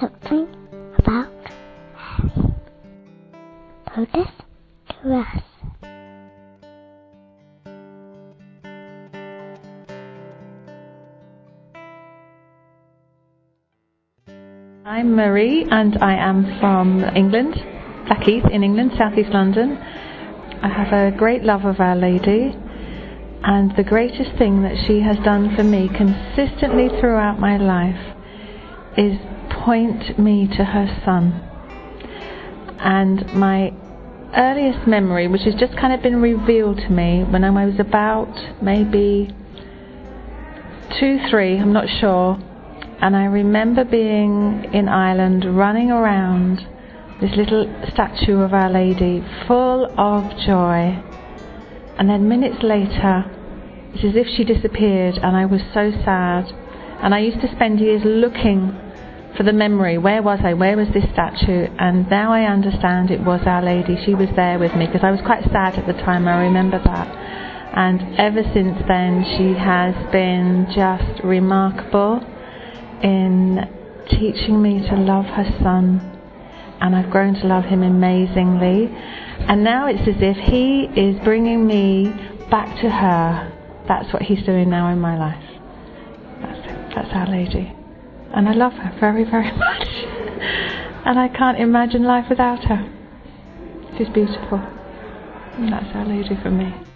something about Mary. Notice to us. I'm Marie and I am from England, Blackheath in England, southeast London. I have a great love of Our Lady, and the greatest thing that she has done for me consistently throughout my life is point me to her son. And my earliest memory, which has just kind of been revealed to me when I was about maybe 2, 3, I'm not sure, and I remember being in Ireland running around this little statue of Our Lady full of joy, and then minutes later it's as if she disappeared, and I was so sad. And I used to spend years looking for the memory, where was I, where was this statue? And now I understand it was Our Lady. She was there with me, because I was quite sad at the time, I remember that. And ever since then she has been just remarkable in teaching me to love her son, and I've grown to love him amazingly, and now it's as if he is bringing me back to her. That's what he's doing now in my life. That's it. That's Our Lady, and I love her very, very much and I can't imagine life without her. She's beautiful, and that's Our Lady for me.